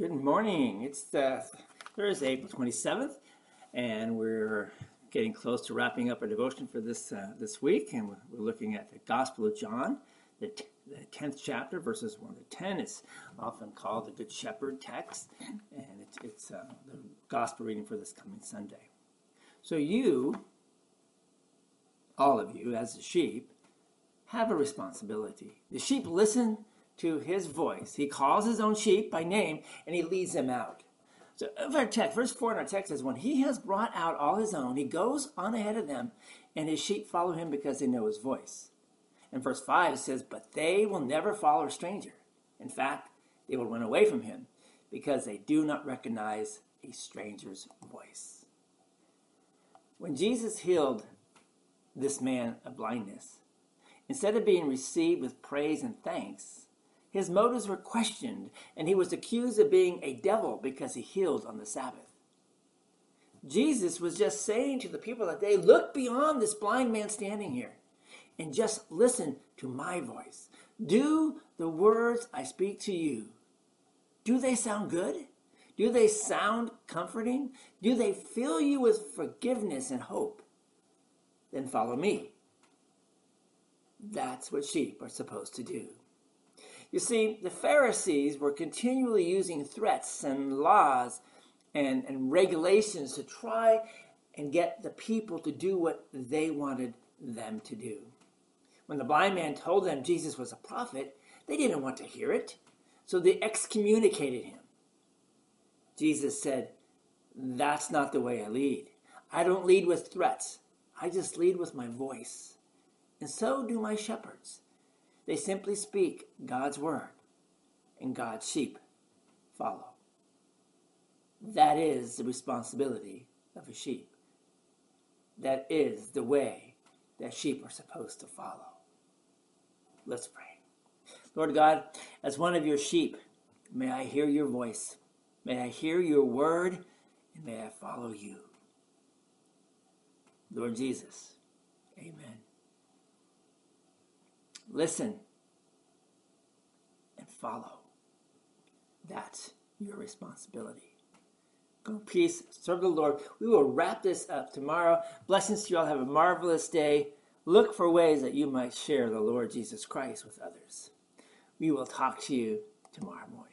Good morning. It's Thursday, April 27th, and we're getting close to wrapping up our devotion for this week, and we're looking at the Gospel of John, the 10th chapter, verses 1 to 10. It's often called the Good Shepherd text, and it's the Gospel reading for this coming Sunday. So you, all of you, as the sheep, have a responsibility. The sheep listen to his voice. He calls his own sheep by name, and he leads them out. So of our text, verse 4 in our text says, when he has brought out all his own, he goes on ahead of them, and his sheep follow him because they know his voice. And verse 5 says, but they will never follow a stranger. In fact, they will run away from him because they do not recognize a stranger's voice. When Jesus healed this man of blindness, instead of being received with praise and thanks, his motives were questioned, and he was accused of being a devil because he healed on the Sabbath. Jesus was just saying to the people that day, look beyond this blind man standing here and just listen to my voice. Do the words I speak to you. Do they sound good? Do they sound comforting? Do they fill you with forgiveness and hope? Then follow me. That's what sheep are supposed to do. You see, the Pharisees were continually using threats and laws and regulations to try and get the people to do what they wanted them to do. When the blind man told them Jesus was a prophet, they didn't want to hear it, so they excommunicated him. Jesus said, that's not the way I lead. I don't lead with threats. I just lead with my voice. And so do my shepherds. They simply speak God's word, and God's sheep follow. That is the responsibility of a sheep. That is the way that sheep are supposed to follow. Let's pray. Lord God, as one of your sheep, may I hear your voice, may I hear your word, and may I follow you. Lord Jesus, amen. Listen and follow. That's your responsibility. Go in peace. Serve the Lord. We will wrap this up tomorrow. Blessings to you all. Have a marvelous day. Look for ways that you might share the Lord Jesus Christ with others. We will talk to you tomorrow morning.